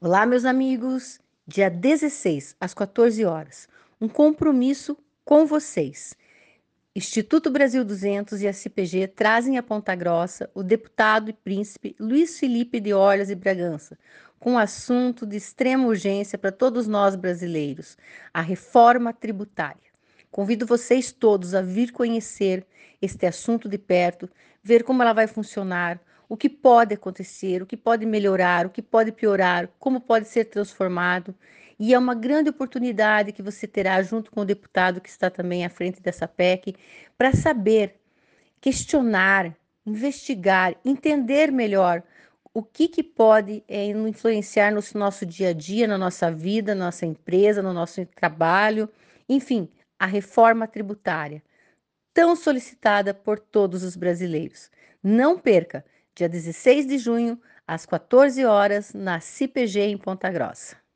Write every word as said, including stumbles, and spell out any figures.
Olá, meus amigos! Dia dezesseis, às quatorze horas, um compromisso com vocês. Instituto Brasil duzentos e a ACIPG trazem a Ponta Grossa o deputado e príncipe Luiz Philippe de Orléans e Bragança, com um assunto de extrema urgência para todos nós brasileiros, a reforma tributária. Convido vocês todos a vir conhecer este assunto de perto, ver como ela vai funcionar, o que pode acontecer, o que pode melhorar, o que pode piorar, como pode ser transformado. E é uma grande oportunidade que você terá junto com o deputado que está também à frente dessa P E C para saber, questionar, investigar, entender melhor o que, que pode é, influenciar no nosso dia a dia, na nossa vida, na nossa empresa, no nosso trabalho, enfim, a reforma tributária, tão solicitada por todos os brasileiros. Não perca! Dia dezesseis de junho, às quatorze horas, na ACIPG em Ponta Grossa.